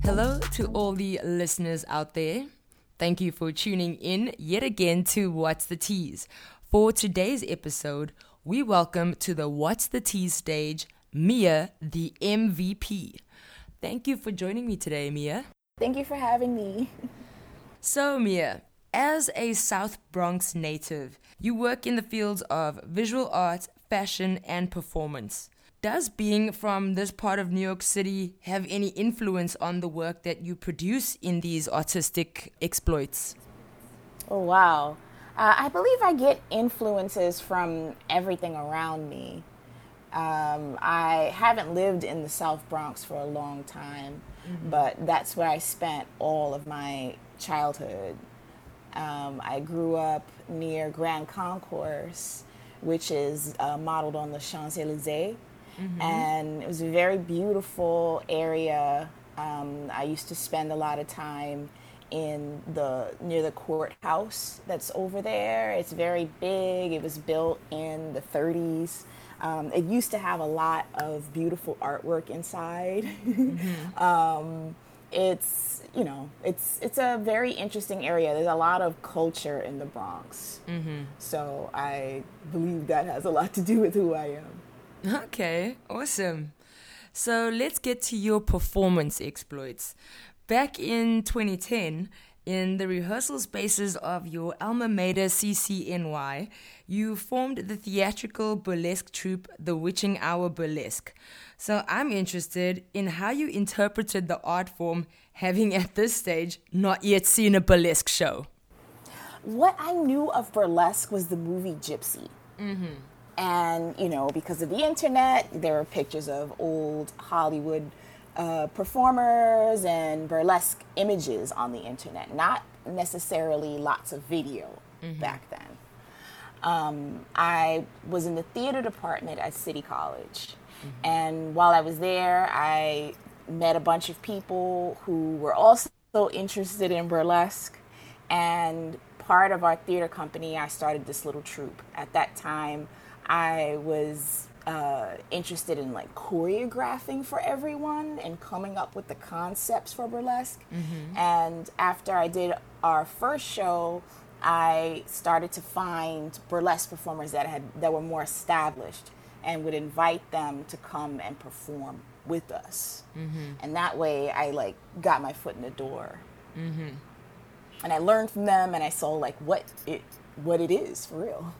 Hello to all the listeners out there. Thank you for tuning in yet again to What's the Tease. For today's episode, we welcome to the What's the Tease stage, Mia, the MVP. Thank you for joining me today, Mia. Thank you for having me. So, Mia, as a South Bronx native, you work in the fields of visual arts, fashion, and performance. Does being from this part of New York City have any influence on the work that you produce in these artistic exploits? Oh, wow. I believe I get influences from everything around me. I haven't lived in the South Bronx for a long time, but that's where I spent all of my childhood. I grew up near Grand Concourse, which is modeled on the Champs-Élysées. Mm-hmm. And it was a very beautiful area. I used to spend a lot of time near the courthouse that's over there. It's very big. It was built in the 30s. It used to have a lot of beautiful artwork inside. Mm-hmm. It's a very interesting area. There's a lot of culture in the Bronx. Mm-hmm. So I believe that has a lot to do with who I am. Okay, awesome. So let's get to your performance exploits. Back in 2010, in the rehearsal spaces of your alma mater CCNY, you formed the theatrical burlesque troupe, The Witching Hour Burlesque. So I'm interested in how you interpreted the art form, having at this stage not yet seen a burlesque show. What I knew of burlesque was the movie Gypsy. Mm-hmm. And, because of the internet, there were pictures of old Hollywood performers and burlesque images on the internet, not necessarily lots of video back then. I was in the theater department at City College, and while I was there, I met a bunch of people who were also interested in burlesque, and part of our theater company, I started this little troupe. At that time, I was interested in choreographing for everyone and coming up with the concepts for burlesque. Mm-hmm. And after I did our first show, I started to find burlesque performers that were more established and would invite them to come and perform with us. Mm-hmm. And that way I got my foot in the door. Mm-hmm. And I learned from them and I saw what it is for real.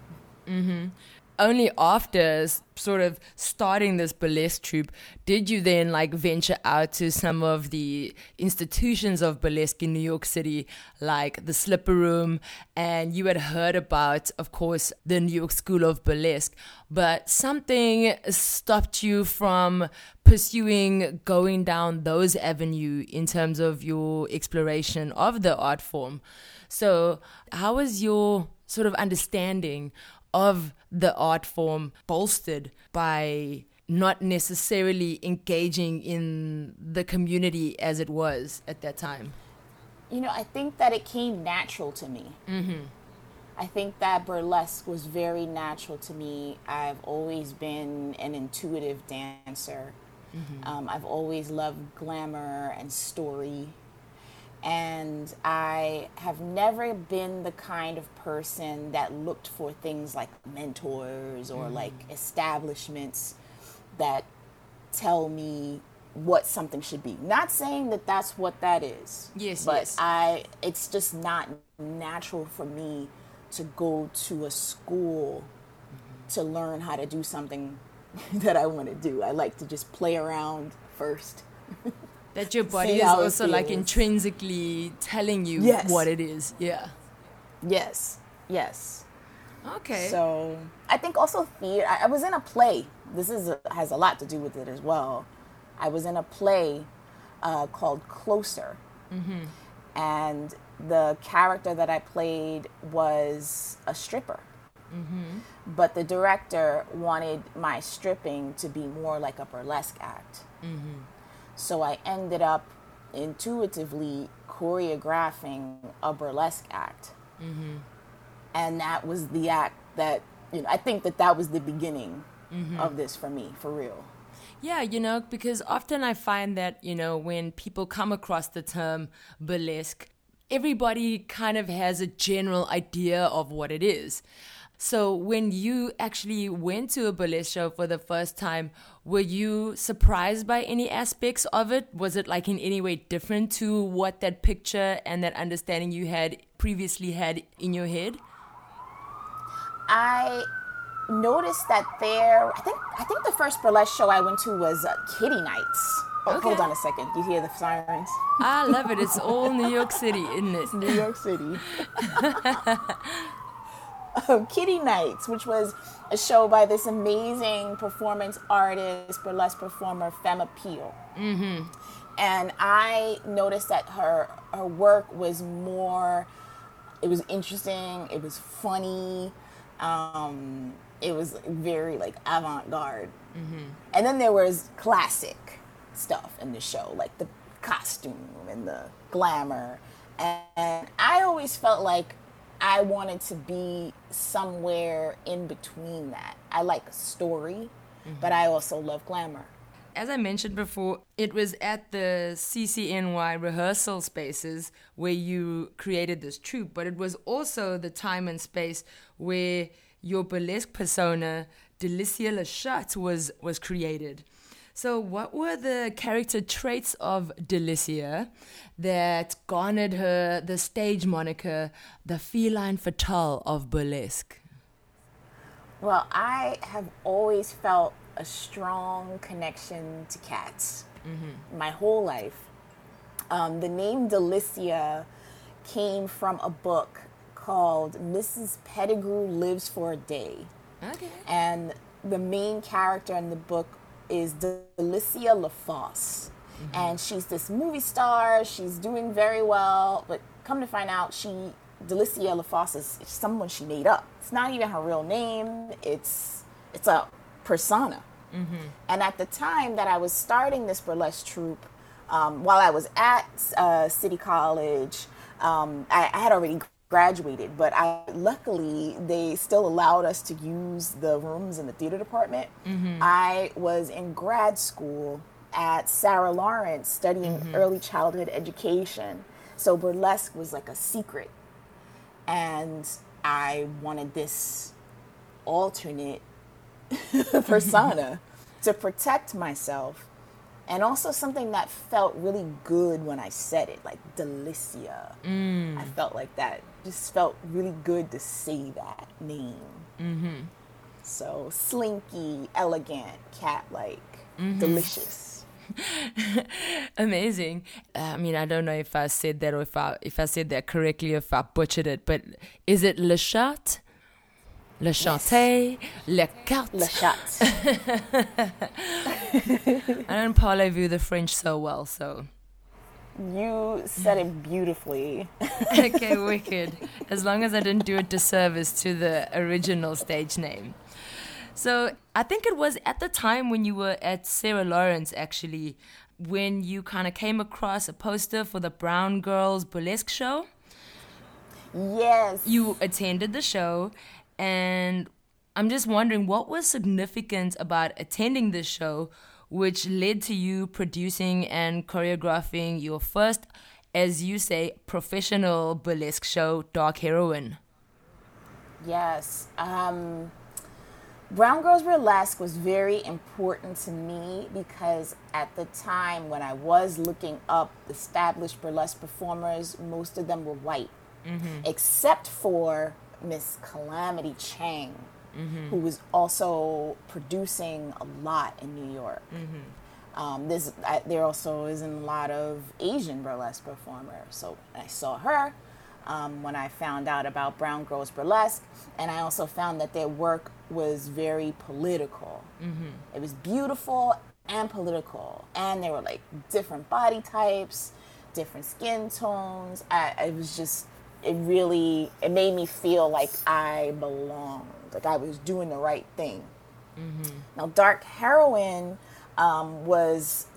Mm-hmm. Only after sort of starting this burlesque troupe did you then venture out to some of the institutions of burlesque in New York City, like the Slipper Room, and you had heard about, of course, the New York School of Burlesque, but something stopped you from pursuing going down those avenues in terms of your exploration of the art form. So how was your sort of understanding of the art form bolstered by not necessarily engaging in the community as it was at that time? I think that it came natural to me. Mm-hmm. I think that burlesque was very natural to me. I've always been an intuitive dancer. Mm-hmm. I've always loved glamour and story. And I have never been the kind of person that looked for things like mentors or establishments that tell me what something should be. Not saying that that's what that is. Yes, but yes. It's just not natural for me to go to a school to learn how to do something that I want to do. I like to just play around first. That your body is also intrinsically telling you what it is. Yeah. Yes. Yes. Okay. So I think also theater. I was in a play. This has a lot to do with it as well. I was in a play called Closer. Mm-hmm. And the character that I played was a stripper. Mm-hmm. But the director wanted my stripping to be more like a burlesque act. Mm-hmm. So I ended up intuitively choreographing a burlesque act. Mm-hmm. And that was the act that, you know, I think that was the beginning mm-hmm. of this for me, for real. Yeah, you know, because often I find that, you know, when people come across the term burlesque, everybody kind of has a general idea of what it is. So when you actually went to a burlesque show for the first time, were you surprised by any aspects of it? Was it like in any way different to what that picture and that understanding you had previously had in your head? I noticed that I think the first burlesque show I went to was Kitty Nights. Oh, okay. Hold on a second. Do you hear the sirens? I love it. It's all New York City, isn't it? It's New York City. Kitty Nights, which was a show by this amazing performance artist, burlesque performer, Femme Peel. Mm-hmm. And I noticed that her work was more, it was interesting, it was funny, it was very like avant-garde. Mm-hmm. And then there was classic stuff in the show, like the costume and the glamour. And I always felt like I wanted to be somewhere in between that. I like a story, mm-hmm. but I also love glamour. As I mentioned before, it was at the CCNY rehearsal spaces where you created this troupe, but it was also the time and space where your burlesque persona, Delicia LaFosse, was created. So what were the character traits of Delicia that garnered her the stage moniker, the feline fatale of burlesque? Well, I have always felt a strong connection to cats mm-hmm. my whole life. The name Delicia came from a book called Mrs. Pettigrew Lives for a Day. Okay. And the main character in the book is Delicia LaFosse. Mm-hmm. And she's this movie star. She's doing very well. But come to find out, Delicia LaFosse is someone she made up. It's not even her real name. It's a persona. Mm-hmm. And at the time that I was starting this burlesque troupe, while I was at City College, I had already graduated. But luckily, they still allowed us to use the rooms in the theater department. Mm-hmm. I was in grad school at Sarah Lawrence studying mm-hmm. early childhood education. So burlesque was like a secret. And I wanted this alternate persona to protect myself. And also something that felt really good when I said it, like Delicia. Mm. I felt like that. Just felt really good to say that name. Mm-hmm. So slinky, elegant, cat-like, mm-hmm. delicious. Amazing. I mean, I don't know if I said that or if I said that correctly, if I butchered it, but is it Le Chat? Le Chanté, yes. Le Carte. Le Chat. I don't parlez-vous the French so well, so. You said it beautifully. Okay, wicked. As long as I didn't do a disservice to the original stage name. So I think it was at the time when you were at Sarah Lawrence, actually, when you kind of came across a poster for the Brown Girls Burlesque show. Yes. You attended the show. And I'm just wondering, what was significant about attending this show, which led to you producing and choreographing your first, as you say, professional burlesque show, Dark Heroine? Yes. Brown Girls Burlesque was very important to me because at the time when I was looking up established burlesque performers, most of them were white, mm-hmm. except for Miss Calamity Chang, mm-hmm. who was also producing a lot in New York. Mm-hmm. There also isn't a lot of Asian burlesque performers. So I saw her when I found out about Brown Girls Burlesque, and I also found that their work was very political. Mm-hmm. It was beautiful and political, and there were like different body types, different skin tones. It made me feel like I belonged, like I was doing the right thing. Mm-hmm. Now, Dark Heroine was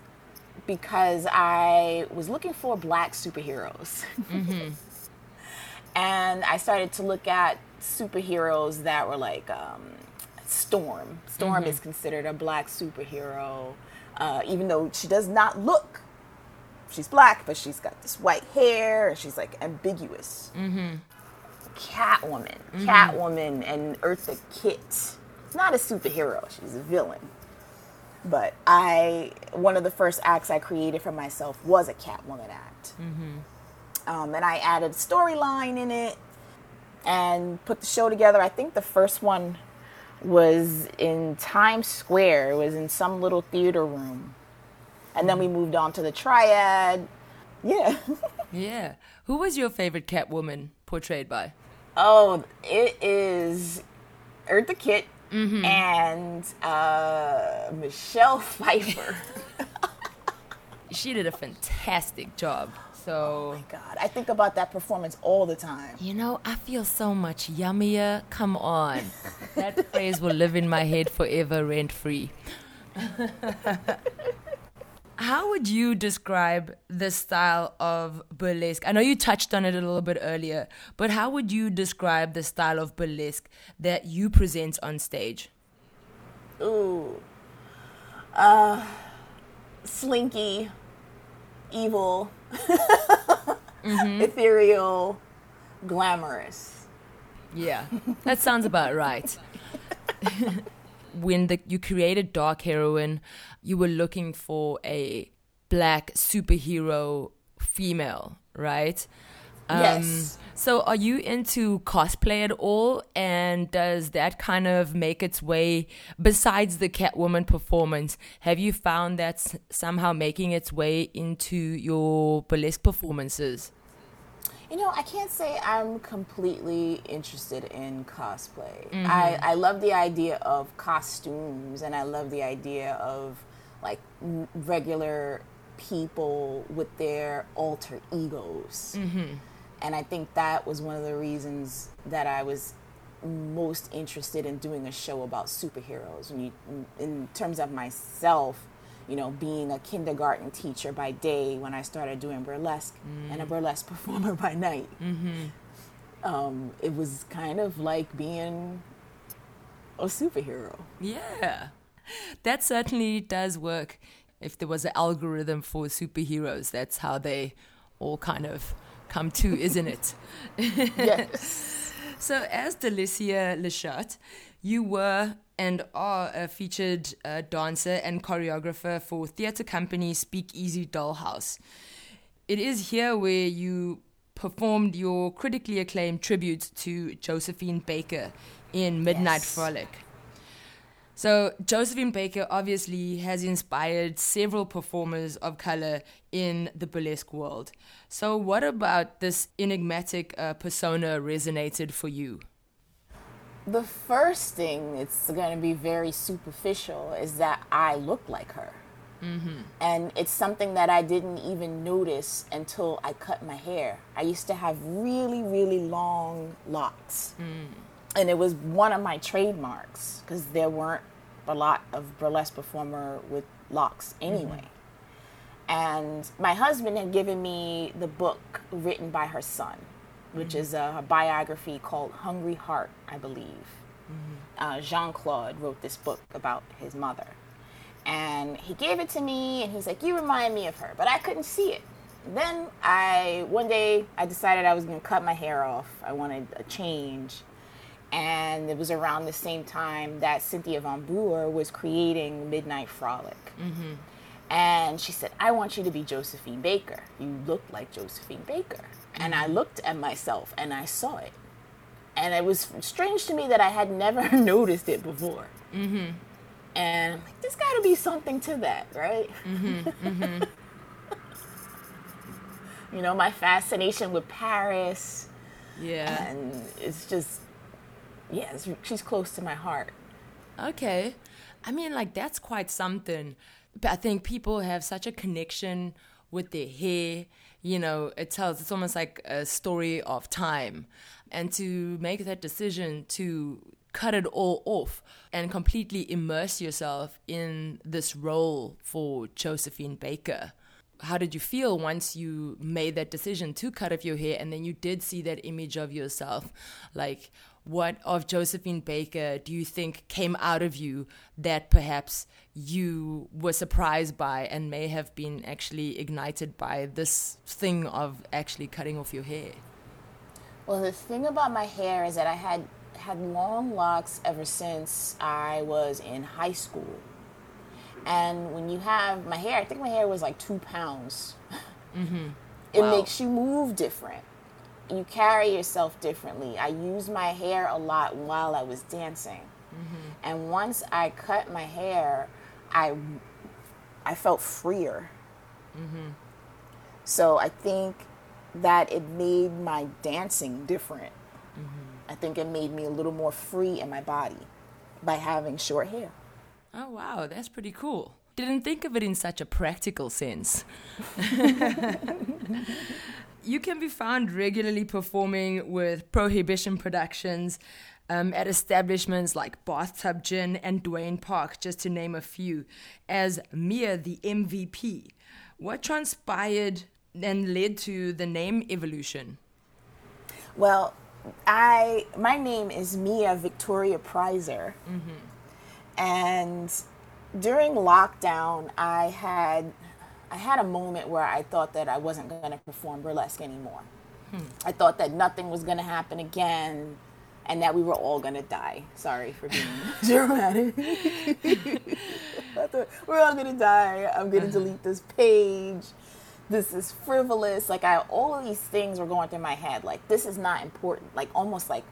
because I was looking for black superheroes. Mm-hmm. And I started to look at superheroes that were like Storm. Storm mm-hmm. is considered a black superhero, even though she does not look. She's black, but she's got this white hair. And she's like ambiguous. Mm-hmm. Catwoman. Mm-hmm. Catwoman and Eartha Kitt. Not a superhero. She's a villain. But one of the first acts I created for myself was a Catwoman act. Mm-hmm. And I added a storyline in it and put the show together. I think the first one was in Times Square. It was in some little theater room. And then we moved on to the triad. Yeah. Yeah. Who was your favorite Catwoman portrayed by? Oh, it is Eartha Kitt mm-hmm. and Michelle Pfeiffer. She did a fantastic job. So, oh my God. I think about that performance all the time. You know, I feel so much yummier. Come on. That phrase will live in my head forever rent-free. How would you describe the style of burlesque? I know you touched on it a little bit earlier, but how would you describe the style of burlesque that you present on stage? Ooh. Slinky, evil, mm-hmm. ethereal, glamorous. Yeah, that sounds about right. When you created Dark Heroine, you were looking for a black superhero female, right? Yes. So are you into cosplay at all? And does that kind of make its way, besides the Catwoman performance, have you found that somehow making its way into your burlesque performances? You know, I can't say I'm completely interested in cosplay. Mm-hmm. I love the idea of costumes, and I love the idea of, like, regular people with their alter egos. Mm-hmm. And I think that was one of the reasons that I was most interested in doing a show about superheroes. In terms of myself, you know, being a kindergarten teacher by day when I started doing burlesque and a burlesque performer by night. Mm-hmm. It was kind of like being a superhero. Yeah, that certainly does work. If there was an algorithm for superheroes, that's how they all kind of come to, isn't it? Yes. So as Delicia LaChotte, you were and are a featured dancer and choreographer for theatre company Speak Easy Dollhouse. It is here where you performed your critically acclaimed tribute to Josephine Baker in Midnight Frolic. So Josephine Baker obviously has inspired several performers of color in the burlesque world. So what about this enigmatic persona resonated for you? The first thing, it's going to be very superficial, is that I look like her. Mm-hmm. And it's something that I didn't even notice until I cut my hair. I used to have really, really long locks. Mm. And it was one of my trademarks because there weren't a lot of burlesque performer with locks anyway. Mm-hmm. And my husband had given me the book written by her son, which is a biography called Hungry Heart, I believe. Mm-hmm. Jean-Claude wrote this book about his mother. And he gave it to me, and he's like, you remind me of her. But I couldn't see it. And then one day I decided I was going to cut my hair off. I wanted a change. And it was around the same time that Cynthia von Boer was creating Midnight Frolic. Mm-hmm. And she said, I want you to be Josephine Baker. You look like Josephine Baker. And I looked at myself and I saw it. And it was strange to me that I had never noticed it before. Mm-hmm. And I'm like, there's got to be something to that, right? Mm-hmm. Mm-hmm. You know, my fascination with Paris. Yeah. And it's just, she's close to my heart. Okay. I mean, like, that's quite something. But I think people have such a connection with their hair. You know, it tells, it's almost like a story of time. And to make that decision to cut it all off and completely immerse yourself in this role for Josephine Baker. How did you feel once you made that decision to cut off your hair and then you did see that image of yourself? Like, what of Josephine Baker do you think came out of you that perhaps you were surprised by and may have been actually ignited by this thing of actually cutting off your hair? Well, the thing about my hair is that I had long locks ever since I was in high school. And when you have my hair, I think my hair was like 2 pounds. Mm-hmm. It wow. makes you move different. You carry yourself differently. I used my hair a lot while I was dancing. Mm-hmm. And once I cut my hair, I felt freer. Mm-hmm. So I think that it made my dancing different. Mm-hmm. I think it made me a little more free in my body by having short hair. Oh, wow, that's pretty cool. Didn't think of it in such a practical sense. You can be found regularly performing with Prohibition Productions at establishments like Bathtub Gin and Duane Park, just to name a few, as Mia the MVP. What transpired and led to the name evolution? Well, my name is Mia Victoria Pryzer. Mm-hmm. And during lockdown, I had a moment where I thought that I wasn't going to perform burlesque anymore. I thought that nothing was going to happen again and that we were all going to die. Sorry for being dramatic. I thought, we're all going to die. I'm going to delete this page. This is frivolous. Like, all of these things were going through my head. Like, this is not important. Like, almost like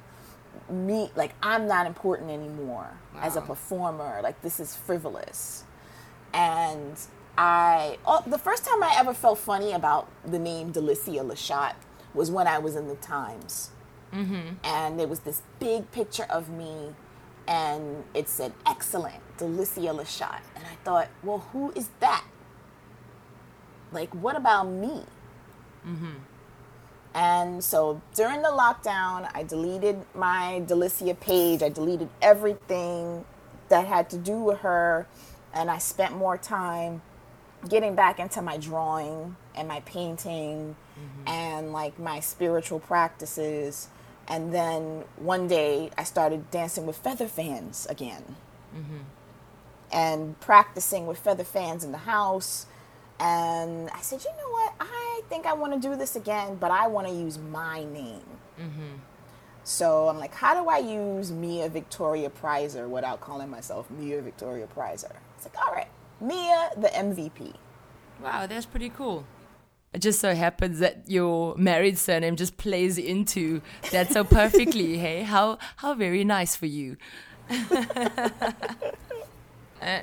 me, like, I'm not important anymore wow. as a performer. Like, this is frivolous. And the first time I ever felt funny about the name Delicia LaFosse was when I was in the Times. Mm-hmm. And there was this big picture of me, and it said, excellent, Delicia LaFosse. And I thought, well, who is that? Like, what about me? Mm-hmm. And so during the lockdown, I deleted my Delicia page. I deleted everything that had to do with her. And I spent more time getting back into my drawing and my painting mm-hmm. and like my spiritual practices. And then one day I started dancing with feather fans again mm-hmm. and practicing with feather fans in the house. And I said, you know what? I think I want to do this again, but I want to use my name. Mm-hmm. So I'm like, how do I use Mia Victoria Pryzer without calling myself Mia Victoria Pryzer? It's like, all right, Mia the MVP. Wow, that's pretty cool. It just so happens that your married surname just plays into that so perfectly. Hey, how very nice for you.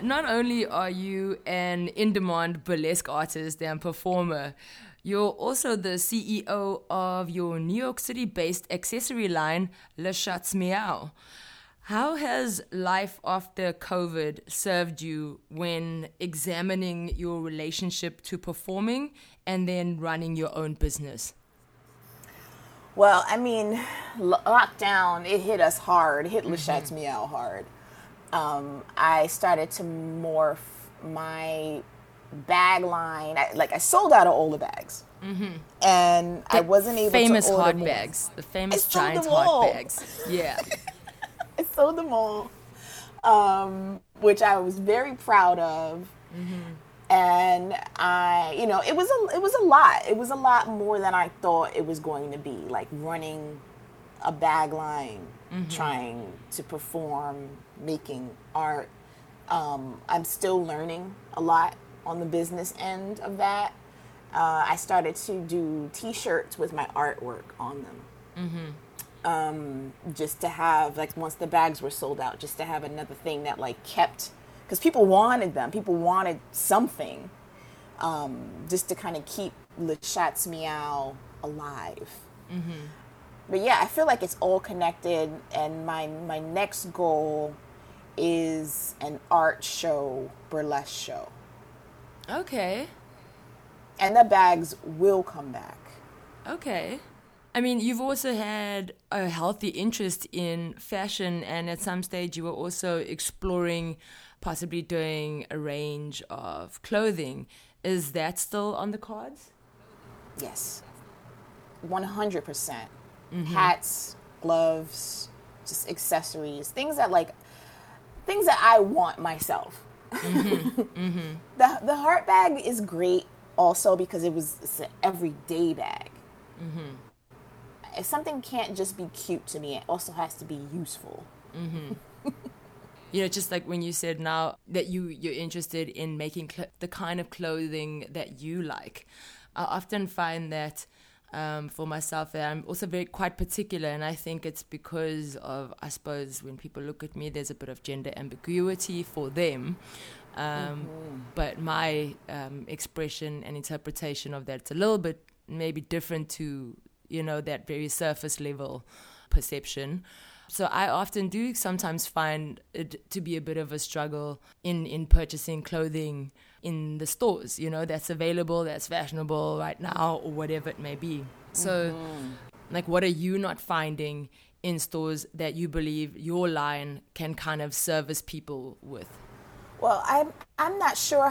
Not only are you an in-demand burlesque artist and performer, you're also the CEO of your New York City-based accessory line, Le Chat's Meow. How has life after COVID served you when examining your relationship to performing and then running your own business? Well, I mean, lockdown, it hit us hard. It hit Le Chat's Meow hard. I started to morph my bag line. I sold out of all the bags. Mm-hmm. And I wasn't able to order famous hard more. Bags. The famous giant hard bags. Yeah. I sold them all, which I was very proud of. Mm-hmm. And it was a lot. It was a lot more than I thought it was going to be, like running a bag line, mm-hmm. trying to perform, making art. I'm still learning a lot on the business end of that. I started to do T-shirts with my artwork on them. Mm-hmm. Just to have, like, once the bags were sold out, just to have another thing that, like, kept, because people wanted them. People wanted something just to kind of keep Le Chat's Meow alive. Mm-hmm. But yeah, I feel like it's all connected, and my next goal is an art show, burlesque show. Okay. and the bags will come back. Okay. I mean, you've also had a healthy interest in fashion, and at some stage you were also exploring possibly doing a range of clothing. Is that still on the cards? Yes. 100%. Mm-hmm. Hats, gloves, just accessories, things that I want myself. Mm-hmm. Mm-hmm. The heart bag is great also because it's an everyday bag. Mm-hmm. If something can't just be cute to me, it also has to be useful. Mm-hmm. You know, just like when you said now that you're interested in making the kind of clothing that you like. I often find that for myself, that I'm also quite particular, and I think it's because of, I suppose, when people look at me, there's a bit of gender ambiguity for them. Mm-hmm. But my expression and interpretation of that's a little bit maybe different to, you know, that very surface level perception. So I often do sometimes find it to be a bit of a struggle in purchasing clothing in the stores, you know, that's available, that's fashionable right now, or whatever it may be. So, like, what are you not finding in stores that you believe your line can kind of service people with? Well, I'm not sure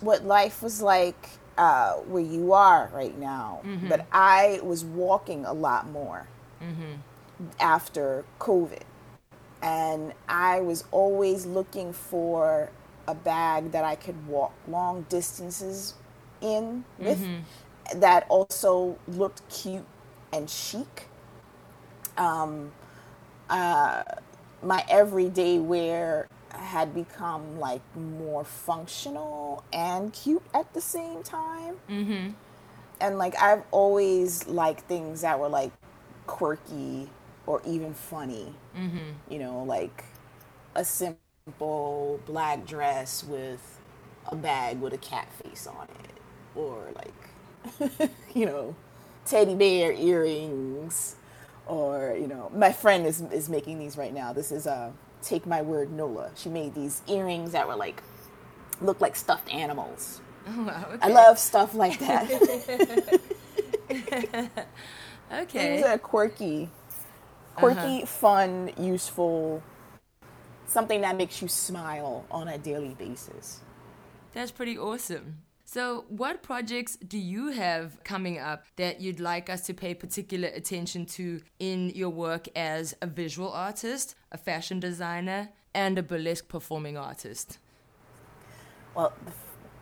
what life was like where you are right now, mm-hmm. but I was walking a lot more. Mm-hmm. After COVID, and I was always looking for a bag that I could walk long distances in with, mm-hmm. that also looked cute and chic. My everyday wear had become like more functional and cute at the same time, mm-hmm. and like I've always liked things that were like quirky. Or even funny, mm-hmm. you know, like a simple black dress with a bag with a cat face on it, or like, you know, teddy bear earrings, or, you know, my friend is making these right now. This is Take My Word, Nola. She made these earrings that were like, looked like stuffed animals. Oh, wow, okay. I love stuff like that. Okay. These are quirky. Quirky, uh-huh. fun, useful, something that makes you smile on a daily basis. That's pretty awesome. So what projects do you have coming up that you'd like us to pay particular attention to in your work as a visual artist, a fashion designer, and a burlesque performing artist? Well,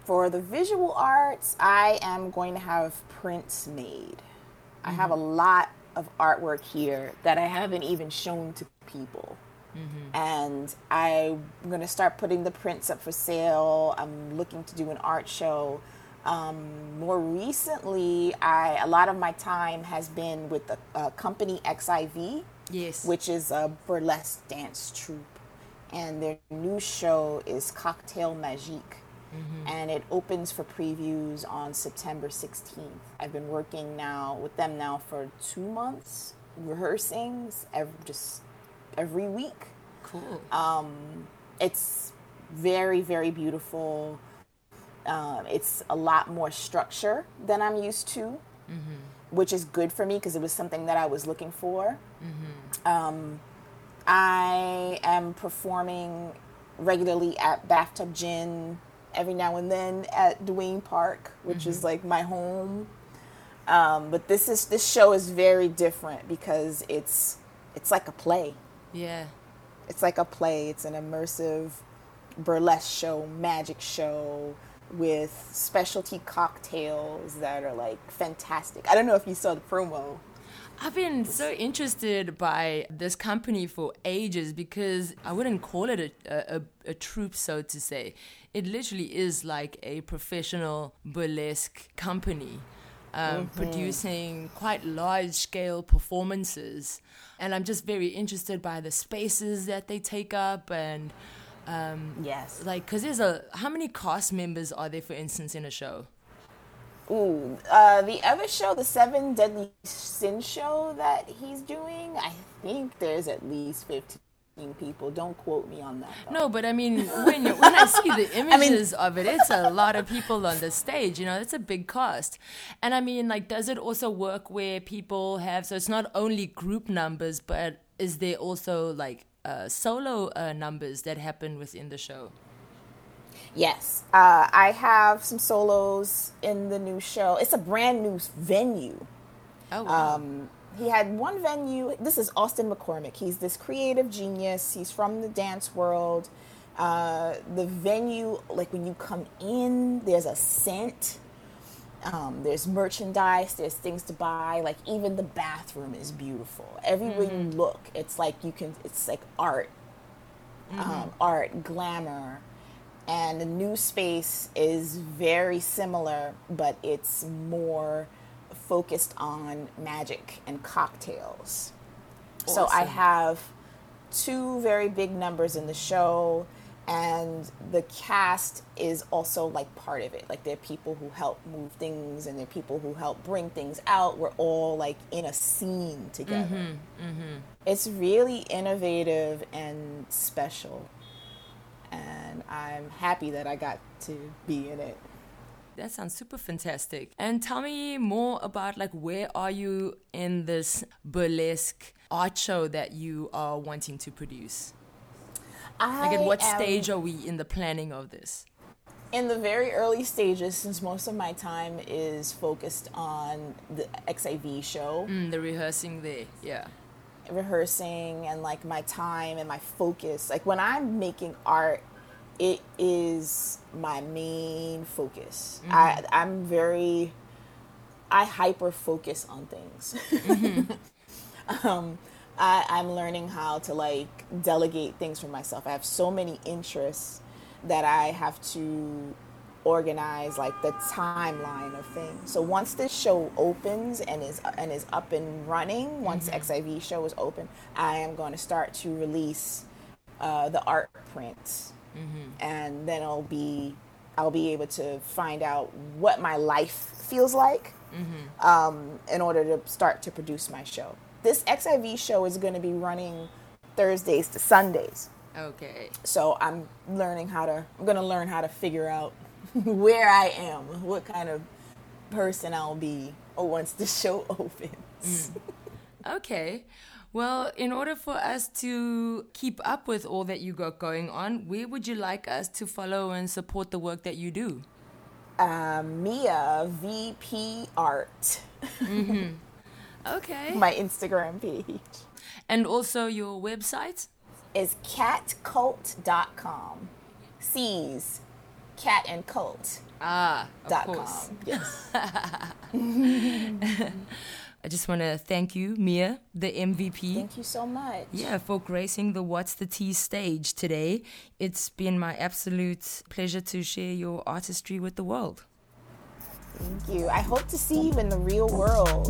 for the visual arts, I am going to have prints made. Mm-hmm. I have a lot of artwork here that I haven't even shown to people. Mm-hmm. And I'm going to start putting the prints up for sale. I'm looking to do an art show. More recently, a lot of my time has been with the company XIV, yes. which is a burlesque dance troupe. And their new show is Cocktail Magique. Mm-hmm. And it opens for previews on September 16th. I've been working with them for 2 months, rehearsing every week. Cool. It's very, very beautiful. It's a lot more structure than I'm used to, mm-hmm. which is good for me because it was something that I was looking for. Mm-hmm. I am performing regularly at Bathtub Gin, every now and then at Duane Park, which mm-hmm. is like my home. But this show is very different because it's like a play. Yeah. It's like a play. It's an immersive burlesque show, magic show with specialty cocktails that are like fantastic. I don't know if you saw the promo. I've been so interested by this company for ages because I wouldn't call it a troupe, so to say. It literally is like a professional burlesque company mm-hmm. producing quite large-scale performances. And I'm just very interested by the spaces that they take up and... yes. Like, because how many cast members are there, for instance, in a show? Ooh, the other show, the Seven Deadly Sin show that he's doing, I think there's at least 15 people. Don't quote me on that, though. No, but I mean, when I see the images of it, it's a lot of people on the stage. You know, it's a big cost. And I mean, like, does it also work where people have, so it's not only group numbers, but is there also like solo numbers that happen within the show? Yes. I have some solos in the new show. It's a brand new venue. Oh, wow. He had one venue. This is Austin McCormick. He's this creative genius. He's from the dance world. The venue, like when you come in, there's a scent. There's merchandise. There's things to buy. Like even the bathroom is beautiful. Everywhere you look, it's like you can. It's like art, art, glamour, and the new space is very similar, but it's more focused on magic and cocktails. Awesome. So I have two very big numbers in the show, and the cast is also like part of it. Like there are people who help move things, and there are people who help bring things out. We're all like in a scene together. It's really innovative and special, and I'm happy that I got to be in it. That sounds super fantastic. And tell me more about, like, where are you in this burlesque art show that you are wanting to produce? Like, at what stage are we in the planning of this? In the very early stages, since most of my time is focused on the XIV show. The rehearsing there, yeah. Rehearsing and, like, my time and my focus. Like, when I'm making art, it is my main focus. I hyper focus on things. I'm learning how to like delegate things for myself. I have so many interests that I have to organize like the timeline of things. So once this show opens and is up and running, once XIV show is open, I am going to start to release the art prints. And then I'll be able to find out what my life feels like in order to start to produce my show. This XIV show is going to be running Thursdays to Sundays. Okay. So I'm going to learn how to figure out where I am, what kind of person I'll be once the show opens. Okay. Well, in order for us to keep up with all that you got going on, where would you like us to follow and support the work that you do? Mia VP Art. Okay. My Instagram page. And also your website? Is catcult.com. C's. Cat and cult. Ah, of course. Yes. I just want to thank you, Mia, the MVP. Thank you so much. Yeah, for gracing the What's the Tea stage today. It's been my absolute pleasure to share your artistry with the world. Thank you. I hope to see you in the real world.